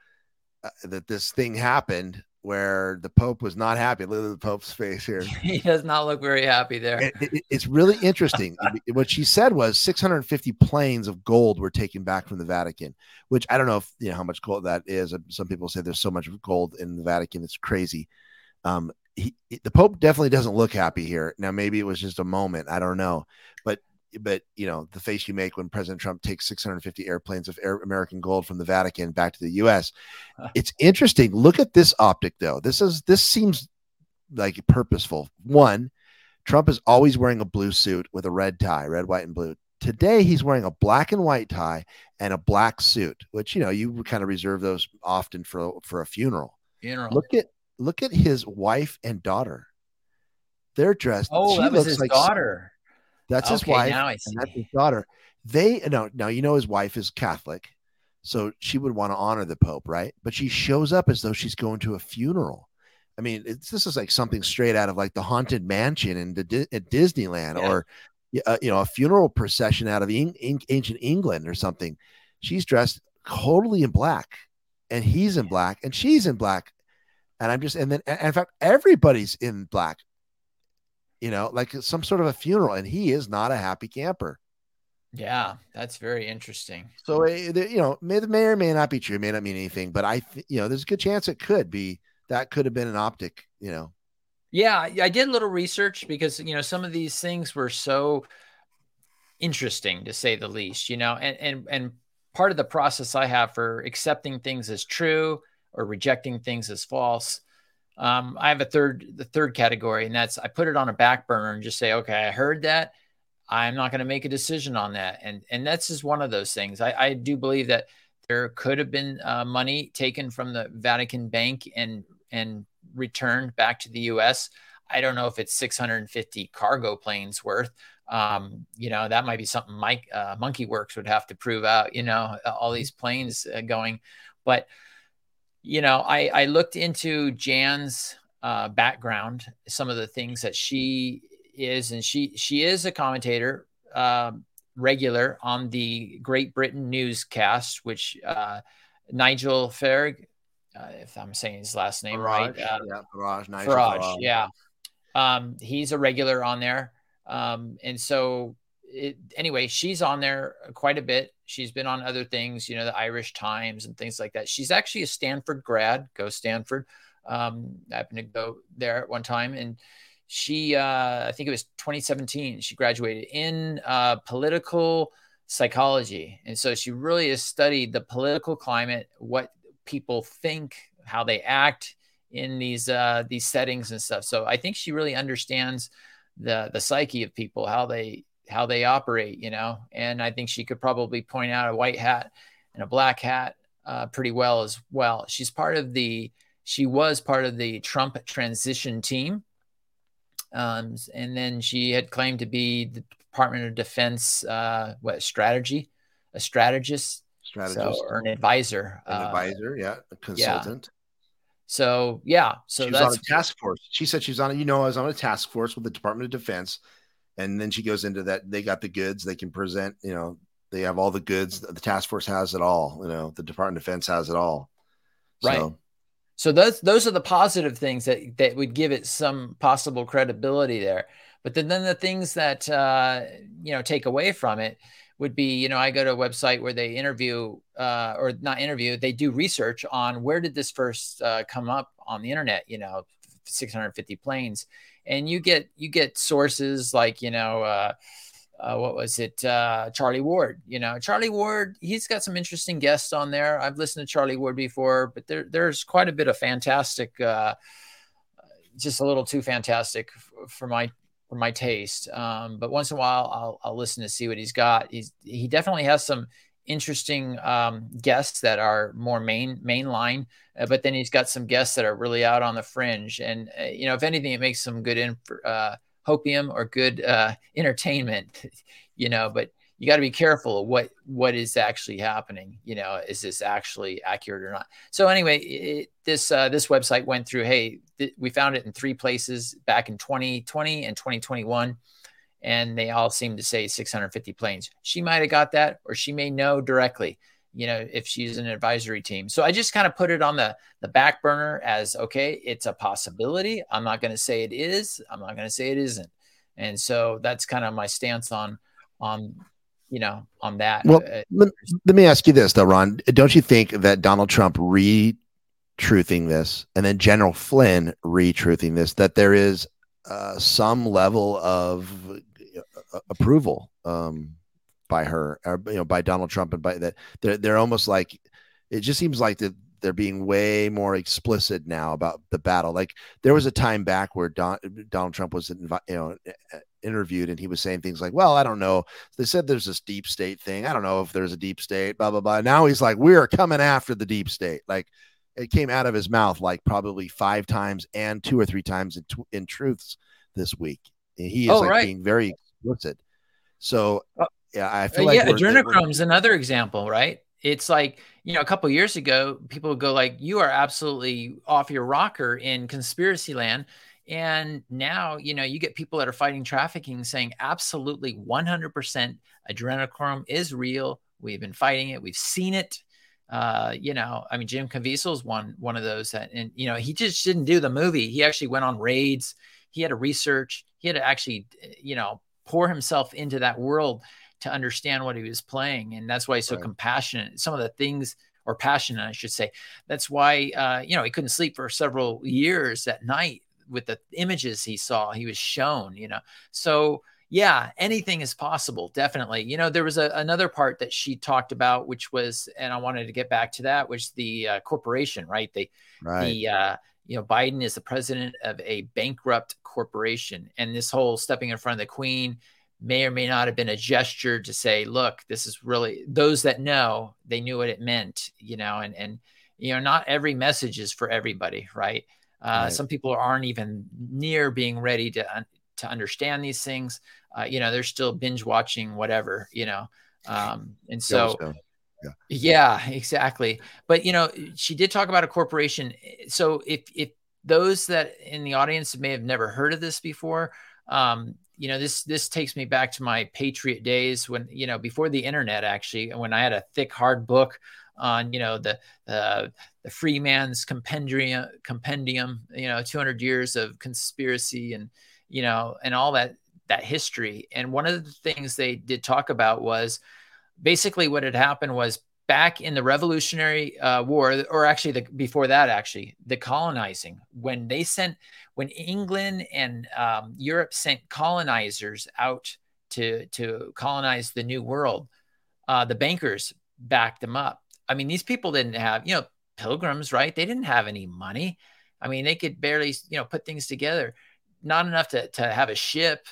uh, that this thing happened where the Pope was not happy. Look at the Pope's face here. He does not look very happy there. It, it, it's really interesting. What she said was six hundred fifty planes of gold were taken back from the Vatican, which I don't know if you know how much gold that is. Some people say there's so much gold in the Vatican. It's crazy. Um, He, the Pope definitely doesn't look happy here. Now, maybe it was just a moment. I don't know. But, but you know, the face you make when President Trump takes six hundred fifty airplanes of air, American gold from the Vatican back to the U S. Huh. It's interesting. Look at this optic, though. This is this seems like purposeful. One, Trump is always wearing a blue suit with a red tie, red, white, and blue. Today, he's wearing a black and white tie and a black suit, which, you know, you kind of reserve those often for, for a funeral. Funeral. Look at. Look at his wife and daughter. They're dressed. Oh, she that was his like daughter. That's okay, his wife. Now I see. And that's his daughter. They no, now you know his wife is Catholic, so she would want to honor the Pope, right? But she shows up as though she's going to a funeral. I mean, it's, this is like something straight out of like the Haunted Mansion in the, at Disneyland, yeah. or uh, you know, a funeral procession out of in, in, ancient England or something. She's dressed totally in black, and he's in black, and she's in black. And I'm just, and then, and in fact, everybody's in black, you know, like some sort of a funeral, and he is not a happy camper. Yeah, that's very interesting. So, you know, may, may or may not be true, may not mean anything, but I, th- you know, there's a good chance it could be, that could have been an optic, you know. Yeah, I did a little research because, you know, some of these things were so interesting to say the least, you know, and, and, and part of the process I have for accepting things as true or rejecting things as false. Um, I have a third, the third category, and that's I put it on a back burner and just say, okay, I heard that. I'm not going to make a decision on that. And and that's just one of those things. I, I do believe that there could have been uh, money taken from the Vatican Bank and and returned back to the U S. I don't know if it's six hundred fifty cargo planes worth. Um, you know, that might be something Mike uh, Monkey Works would have to prove out. You know, all these planes uh, going, but. You know, I, I looked into Jan's uh, background, some of the things that she is, and she she is a commentator, uh, regular on the Great Britain newscast, which uh, Nigel Farage, uh, if I'm saying his last name Farage, right, uh, yeah, Farage, Nigel Farage, Farage, yeah, Um, he's a regular on there. Um, and so it, anyway, she's on there quite a bit. She's been on other things, you know, the Irish Times and things like that. She's actually a Stanford grad, go Stanford. Um, I happened to go there at one time, and she, uh, I think it was twenty seventeen, she graduated in uh, political psychology. And so she really has studied the political climate, what people think, how they act in these, uh, these settings and stuff. So I think she really understands the, the psyche of people, how they, how they operate, you know, and I think she could probably point out a white hat and a black hat uh, pretty well as well. She's part of the, she was part of the Trump transition team. Um, and then she had claimed to be the Department of Defense, uh, what strategy, a strategist, strategist. So, or an advisor, an uh, advisor. Yeah. A consultant. Yeah. So, yeah. So she that's was on a task force. She said she was on it. You know, I was on a task force with the Department of Defense. And then she goes into that. They got the goods. They can present, you know, they have all the goods. The task force has it all. You know, the Department of Defense has it all. Right. So, so those those are the positive things that, that would give it some possible credibility there. But then, then the things that, uh, you know, take away from it would be, you know, I go to a website where they interview uh, or not interview. They do research on where did this first uh, come up on the Internet, you know, six hundred fifty planes. And you get you get sources like, you know, uh, uh, what was it? Uh, Charlie Ward, you know, Charlie Ward. He's got some interesting guests on there. I've listened to Charlie Ward before, but there, there's quite a bit of fantastic, uh, just a little too fantastic for my for my taste. Um, but once in a while, I'll, I'll listen to see what he's got. He's, he definitely has some interesting um, guests that are more main mainline, uh, but then he's got some guests that are really out on the fringe. And, uh, you know, if anything, it makes some good inf- uh, hopium or good uh, entertainment, you know, but you got to be careful of what, what is actually happening. You know, is this actually accurate or not? So anyway, it, this, uh, this website went through, hey, th- we found it in three places back in twenty twenty and twenty twenty-one. And they all seem to say six hundred fifty planes. She might have got that, or she may know directly, you know, if she's an advisory team. So I just kind of put it on the, the back burner as, okay, it's a possibility. I'm not going to say it is. I'm not going to say it isn't. And so that's kind of my stance on, on you know, on that. Well, uh, let, let me ask you this, though, Ron. Don't you think that Donald Trump re-truthing this and then General Flynn re-truthing this, that there is uh, some level of approval um by her, or, you know, by Donald Trump, and by that they're, they're almost like, it just seems like that they're being way more explicit now about the battle. Like there was a time back where Don, Donald Trump was invi- you know interviewed, and he was saying things like, well, I don't know, they said there's this deep state thing, I don't know if there's a deep state, blah blah blah. Now he's like, we're coming after the deep state. Like it came out of his mouth like probably five times and two or three times in, t- in truths this week. And he is oh, like right. being very explicit. So yeah, I feel like uh, yeah, adrenochrome is another example, right? It's like, you know, a couple of years ago, people would go like, "You are absolutely off your rocker in conspiracy land," and now you know you get people that are fighting trafficking saying, "Absolutely, one hundred percent, adrenochrome is real. We've been fighting it. We've seen it." Uh, you know, I mean, Jim Caviezel's one one of those that, and you know, he just didn't do the movie. He actually went on raids. He had to research. He had to actually, you know, pour himself into that world to understand what he was playing. And that's why he's so right. compassionate. Some of the things, or passionate, I should say. That's why, uh, you know, he couldn't sleep for several years at night with the images he saw, he was shown, you know. So, yeah, anything is possible, definitely. You know, there was a, another part that she talked about, which was, and I wanted to get back to that, which the uh, corporation, right? They, right. the, uh, you know, Biden is the president of a bankrupt corporation. And this whole stepping in front of the Queen may or may not have been a gesture to say, look, this is really, those that know, they knew what it meant, you know, and, and, you know, not every message is for everybody, right? Uh, right. Some people aren't even near being ready to, to understand these things. Uh, you know, they're still binge watching whatever, you know? Um, and so, yeah, Yeah. yeah, exactly. But, you know, she did talk about a corporation. So if if those that in the audience may have never heard of this before, um, you know, this this takes me back to my Patriot days when, you know, before the Internet, actually, when I had a thick, hard book on, you know, the uh, the free man's compendium, compendium, you know, two hundred years of conspiracy and, you know, and all that, that history. And one of the things they did talk about was basically what had happened was back in the Revolutionary uh, War, or actually the, before that, actually, the colonizing, when they sent, when England and um, Europe sent colonizers out to, to colonize the New World, uh, the bankers backed them up. I mean, these people didn't have, you know, pilgrims, right? They didn't have any money. I mean, they could barely, you know, put things together, not enough to, to have a ship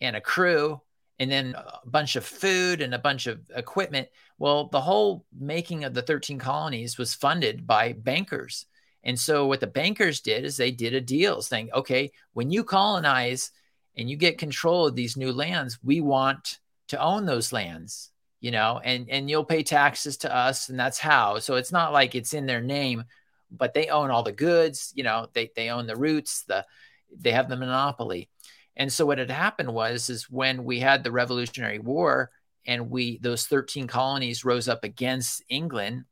and a crew, and then a bunch of food and a bunch of equipment. Well, the whole making of the thirteen colonies was funded by bankers. And so what the bankers did is they did a deal saying, okay, when you colonize and you get control of these new lands, we want to own those lands, you know, and, and you'll pay taxes to us. And that's how. So it's not like it's in their name, but they own all the goods, you know, they, they own the routes, the, they have the monopoly. And so what had happened was, is when we had the Revolutionary War and we, those thirteen colonies rose up against England,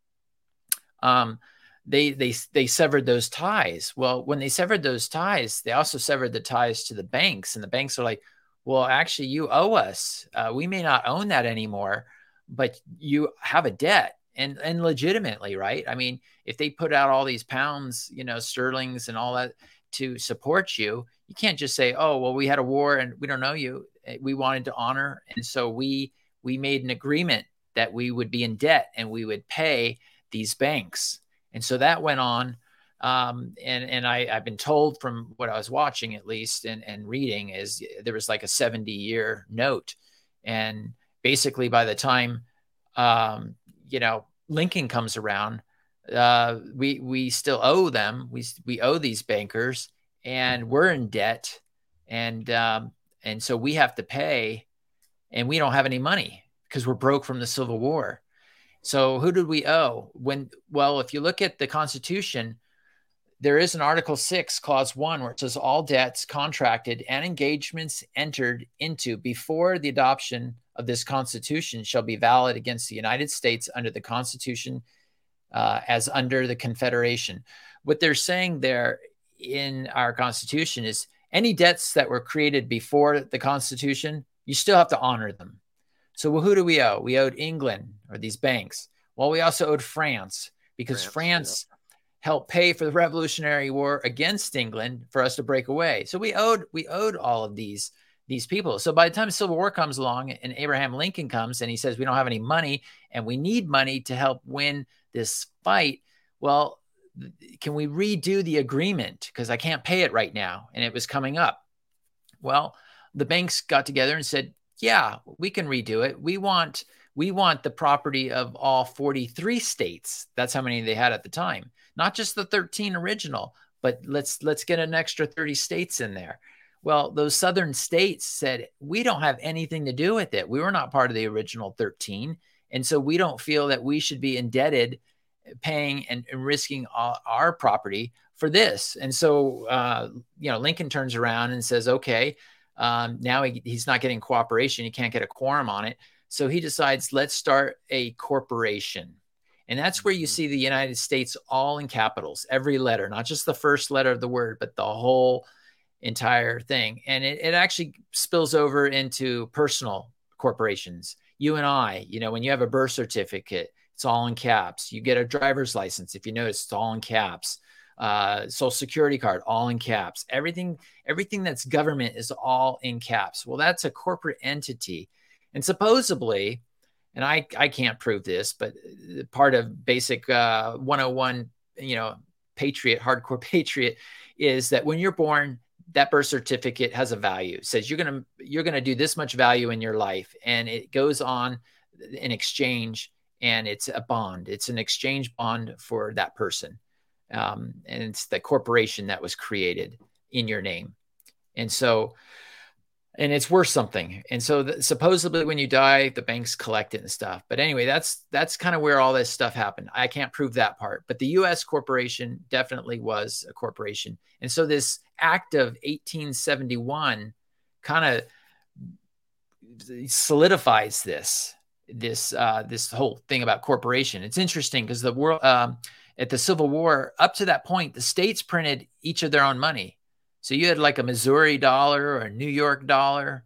um, they, they, they severed those ties. Well, when they severed those ties, they also severed the ties to the banks, and the banks are like, well, actually you owe us, uh, we may not own that anymore, but you have a debt, and, and legitimately, right? I mean, if they put out all these pounds, you know, sterlings and all that to support you, you can't just say, oh, well, we had a war and we don't know you. We wanted to honor. And so we we made an agreement that we would be in debt and we would pay these banks. And so that went on. Um, and and I, I've been told from what I was watching, at least, and, and reading, is there was like a seventy year note. And basically by the time, um, you know, Lincoln comes around, uh, we we still owe them. We we owe these bankers. And we're in debt, and um, and so we have to pay, and we don't have any money because we're broke from the Civil War. So who did we owe? When well, if you look at the Constitution, there is an Article six, Clause one, where it says all debts contracted and engagements entered into before the adoption of this Constitution shall be valid against the United States under the Constitution uh, as under the Confederation. What they're saying there in our Constitution is any debts that were created before the Constitution, you still have to honor them. So well, who do we owe? We owed England, or these banks. Well, we also owed France, because France, France yeah. helped pay for the Revolutionary War against England for us to break away. So we owed we owed all of these these people. So by the time the Civil War comes along and Abraham Lincoln comes and he says, we don't have any money and we need money to help win this fight. Well, can we redo the agreement? Because I can't pay it right now. And it was coming up. Well, the banks got together and said, yeah, we can redo it. We want, we want the property of all forty-three states. That's how many they had at the time, not just the thirteen original, but let's, let's get an extra thirty states in there. Well, those southern states said, we don't have anything to do with it. We were not part of the original thirteen. And so we don't feel that we should be indebted, paying and, and risking all, our property for this. And so, uh, you know, Lincoln turns around and says, okay, um, now he, he's not getting cooperation. He can't get a quorum on it. So he decides, let's start a corporation. And that's where you see the United States all in capitals, every letter, not just the first letter of the word, but the whole entire thing. And it, it actually spills over into personal corporations. You and I, you know, when you have a birth certificate, it's all in caps. You get a driver's license. If you notice, it's all in caps. Uh, Social Security card, all in caps. Everything, everything that's government is all in caps. Well, that's a corporate entity. And supposedly, and I, I can't prove this, but part of basic uh, one oh one, you know, patriot, hardcore patriot, is that when you're born, that birth certificate has a value. It says you're gonna you're gonna do this much value in your life, and it goes on in exchange. And it's a bond. It's an exchange bond for that person. Um, and it's the corporation that was created in your name. And so, and it's worth something. And so the, supposedly when you die, the banks collect it and stuff. But anyway, that's, that's kind of where all this stuff happened. I can't prove that part, but the U S corporation definitely was a corporation. And so this act of eighteen seventy-one kind of solidifies this. this uh, this whole thing about corporation. It's interesting because the world um, at the Civil War, up to that point, the states printed each of their own money. So you had like a Missouri dollar or a New York dollar.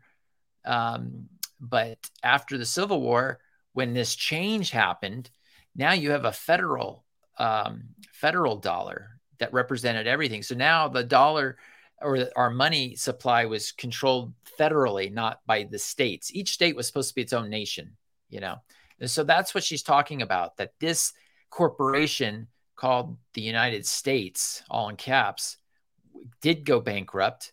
Um, but after the Civil War, when this change happened, now you have a federal um, federal dollar that represented everything. So now the dollar or our money supply was controlled federally, not by the states. Each state was supposed to be its own nation, you know? And so that's what she's talking about, that this corporation called the United States, all in caps, did go bankrupt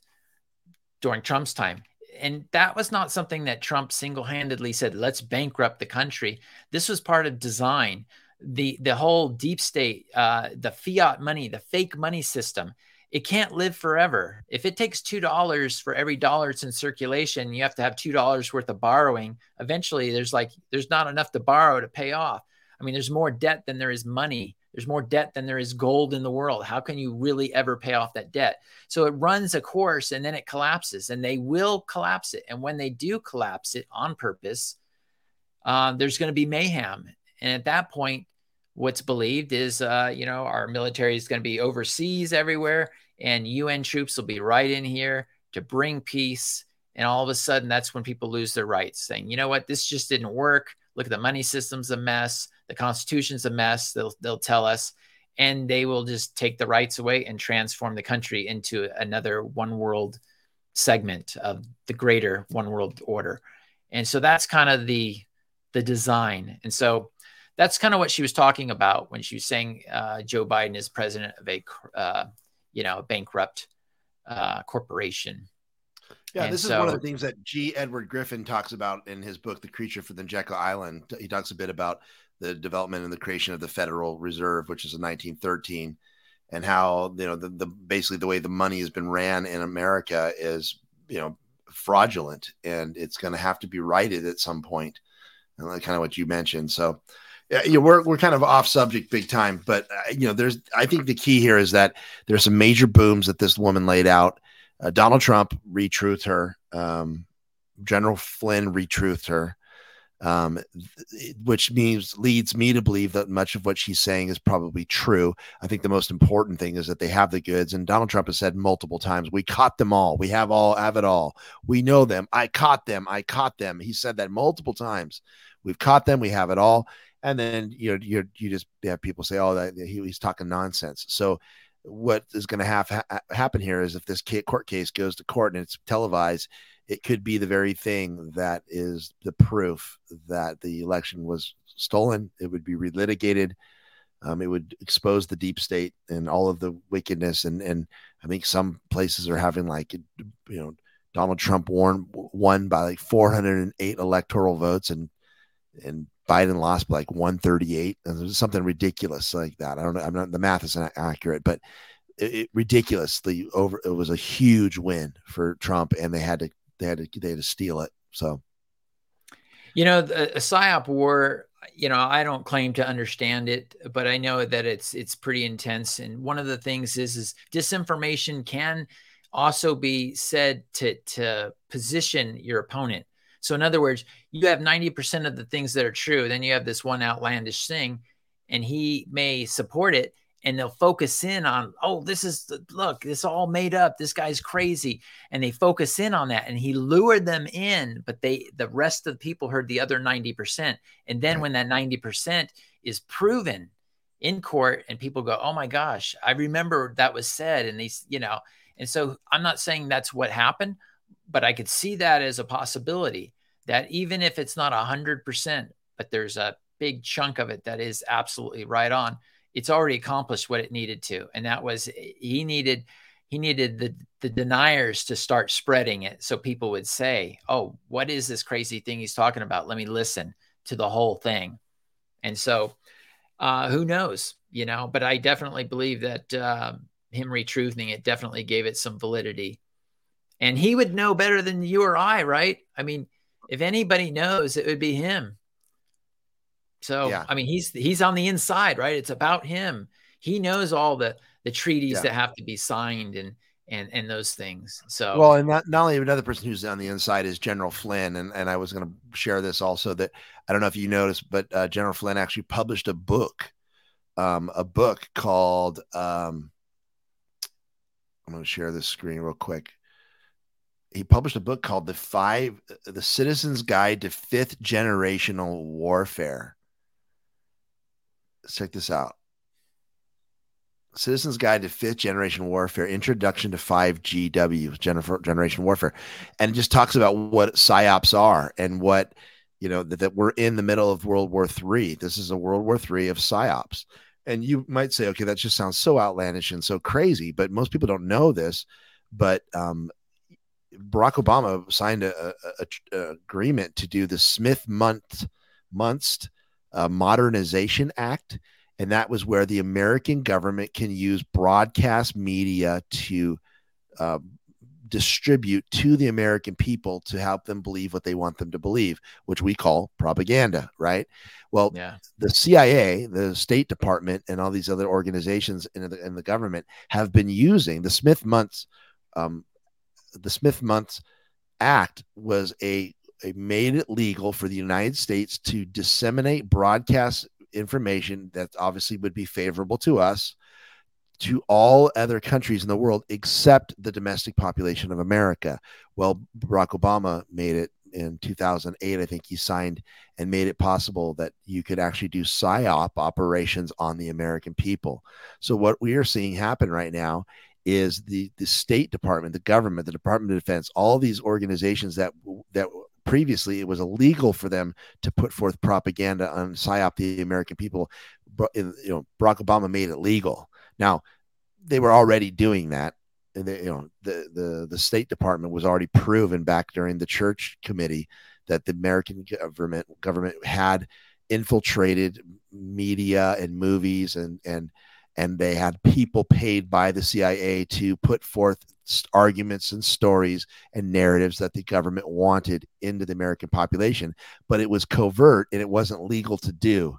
during Trump's time. And that was not something that Trump single-handedly said, let's bankrupt the country. This was part of design. The, the whole deep state, uh, the fiat money, the fake money system, it can't live forever. If it takes two dollars for every dollar it's in circulation, you have to have two dollars worth of borrowing. Eventually there's like, there's not enough to borrow to pay off. I mean, there's more debt than there is money. There's more debt than there is gold in the world. How can you really ever pay off that debt? So it runs a course and then it collapses, and they will collapse it. And when they do collapse it on purpose, uh, there's going to be mayhem. And at that point, what's believed is, uh, you know, our military is going to be overseas everywhere, and U N troops will be right in here to bring peace. And all of a sudden, that's when people lose their rights, saying, you know what, this just didn't work. Look, the money system's a mess. The Constitution's a mess. They'll they'll tell us, and they will just take the rights away and transform the country into another one world segment of the greater one world order. And so that's kind of the the design. And so that's kind of what she was talking about when she was saying uh, Joe Biden is president of a uh, you know bankrupt uh, corporation. Yeah, and this so, is one of the things that G. Edward Griffin talks about in his book, The Creature from the Jekyll Island. He talks a bit about the development and the creation of the Federal Reserve, which is in nineteen thirteen, and how, you know, the, the basically the way the money has been ran in America is, you know, fraudulent, and it's going to have to be righted at some point. And that's kind of what you mentioned. So yeah, you know, we're we're kind of off subject big time, but uh, you know, there's I think the key here is that there's some major booms that this woman laid out. Uh, Donald Trump re-truthed her. Um, General Flynn re-truthed her, um, th- which means leads me to believe that much of what she's saying is probably true. I think the most important thing is that they have the goods. And Donald Trump has said multiple times, "We caught them all. We have all have it all. We know them. I caught them. I caught them." He said that multiple times. We've caught them. We have it all. And then you know you you just have people say, "Oh, that, he, he's talking nonsense." So what is going to have ha- happen here is if this court case goes to court and it's televised, it could be the very thing that is the proof that the election was stolen. It would be relitigated. Um, it would expose the deep state and all of the wickedness. And, and I think some places are having, like, you know, Donald Trump won, won by like four hundred eight electoral votes, and, and Biden lost by like one thirty-eight, and there's something ridiculous like that. I don't know. I'm not, the math is not accurate, but it, it ridiculously over. It was a huge win for Trump, and they had to, they had to, they had to steal it. So, you know, the, a PSYOP war, you know, I don't claim to understand it, but I know that it's, it's pretty intense. And one of the things is, is disinformation can also be said to, to position your opponent. So in other words, you have ninety percent of the things that are true. Then you have this one outlandish thing, and he may support it, and they'll focus in on, oh, this is, the, look, this all made up. This guy's crazy. And they focus in on that, and he lured them in, but they, the rest of the people heard the other ninety percent. And then when that ninety percent is proven in court and people go, oh my gosh, I remember that was said. And they, you know, and so I'm not saying that's what happened, but I could see that as a possibility, that even if it's not a hundred percent, but there's a big chunk of it that is absolutely right on, it's already accomplished what it needed to. And that was, he needed, he needed the, the deniers to start spreading it. So people would say, oh, what is this crazy thing he's talking about? Let me listen to the whole thing. And so uh, who knows, you know, but I definitely believe that uh, him retruthing it definitely gave it some validity. And he would know better than you or I, right? I mean, if anybody knows, it would be him. So, yeah. I mean, he's he's on the inside, right? It's about him. He knows all the, the treaties yeah. that have to be signed and and and those things. So well, and not, not only another person who's on the inside is General Flynn, and and I was going to share this also, that I don't know if you noticed, but uh, General Flynn actually published a book, um, a book called. Um, I'm going to share this screen real quick. He published a book called The Five, The Citizen's Guide to Fifth Generational Warfare. Let's check this out. Citizen's Guide to Fifth Generation Warfare, Introduction to five G W, Jennifer, Generation Warfare. And it just talks about what PSYOPs are and what, you know, that, that we're in the middle of World War Three. This is a World War Three of PSYOPs. And you might say, okay, that just sounds so outlandish and so crazy, but most people don't know this. But um, Barack Obama signed an agreement to do the Smith-Mundt uh, Modernization Act. And that was where the American government can use broadcast media to uh, distribute to the American people to help them believe what they want them to believe, which we call propaganda, right? Well, yeah. The C I A, the State Department, and all these other organizations in the, in the government have been using the Smith-Mundt. Um, the Smith-Mundt Act was a, a made it legal for the United States to disseminate broadcast information that obviously would be favorable to us to all other countries in the world except the domestic population of America. Well, Barack Obama made it in two thousand eight, I think he signed and made it possible that you could actually do PSYOP operations on the American people. So what we are seeing happen right now is the, the State Department, the government, the Department of Defense, all these organizations that that previously it was illegal for them to put forth propaganda on PSYOP the American people. You know, Barack Obama made it legal. Now, they were already doing that. And they, you know, the, the, the State Department was already proven back during the Church Committee that the American government government had infiltrated media and movies, and and and they had people paid by the C I A to put forth arguments and stories and narratives that the government wanted into the American population, but it was covert and it wasn't legal to do.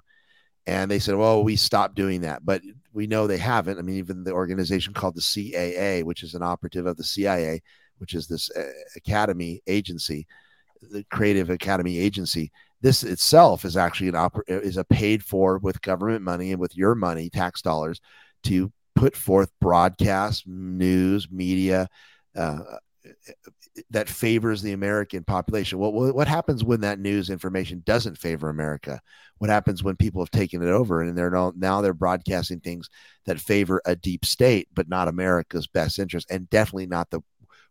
And they said, well, we stopped doing that, but we know they haven't. I mean, even the organization called the C A A, which is an operative of the C I A, which is this uh, academy agency, the creative academy agency. This itself is actually an oper- is a paid for with government money and with your money, tax dollars, to put forth broadcast, news, media uh, that favors the American population. Well, what happens when that news information doesn't favor America? What happens when people have taken it over and they're no, now they're broadcasting things that favor a deep state, but not America's best interest, and definitely not the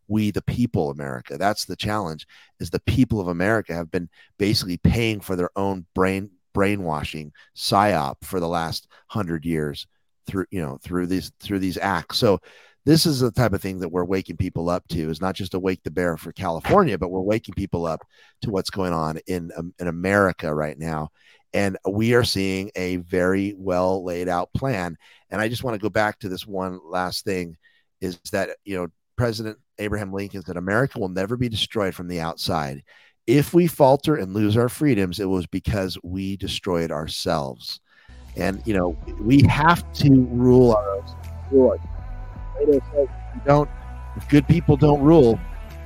we, the people, America. That's the challenge, is the people of America have been basically paying for their own brain brainwashing PSYOP for the last hundred years. Through you know through these through these acts. So this is the type of thing that we're waking people up to. Is not just to wake the bear for California, but we're waking people up to what's going on in um, in America right now, and we are seeing a very well laid out plan. And I just want to go back to this one last thing, is that you know President Abraham Lincoln said America will never be destroyed from the outside. If we falter and lose our freedoms, it was because we destroyed ourselves. And, you know, we have to rule our own. If you don't, if good people don't rule,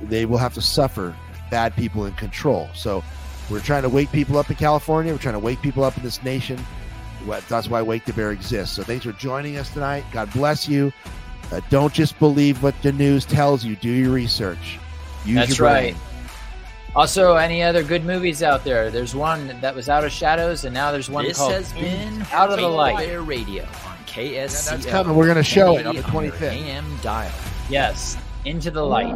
they will have to suffer bad people in control. So we're trying to wake people up in California. We're trying to wake people up in this nation. That's why Wake the Bear exists. So thanks for joining us tonight. God bless you. Uh, don't just believe what the news tells you. Do your research. Use That's your right. Also, any other good movies out there? There's one that was Out of Shadows, and now there's one this called has been Out of the Light Radio on K S C L. Yeah, that's coming. We're going to show it on the twenty-fifth. A M dial. Yes, Into the Light.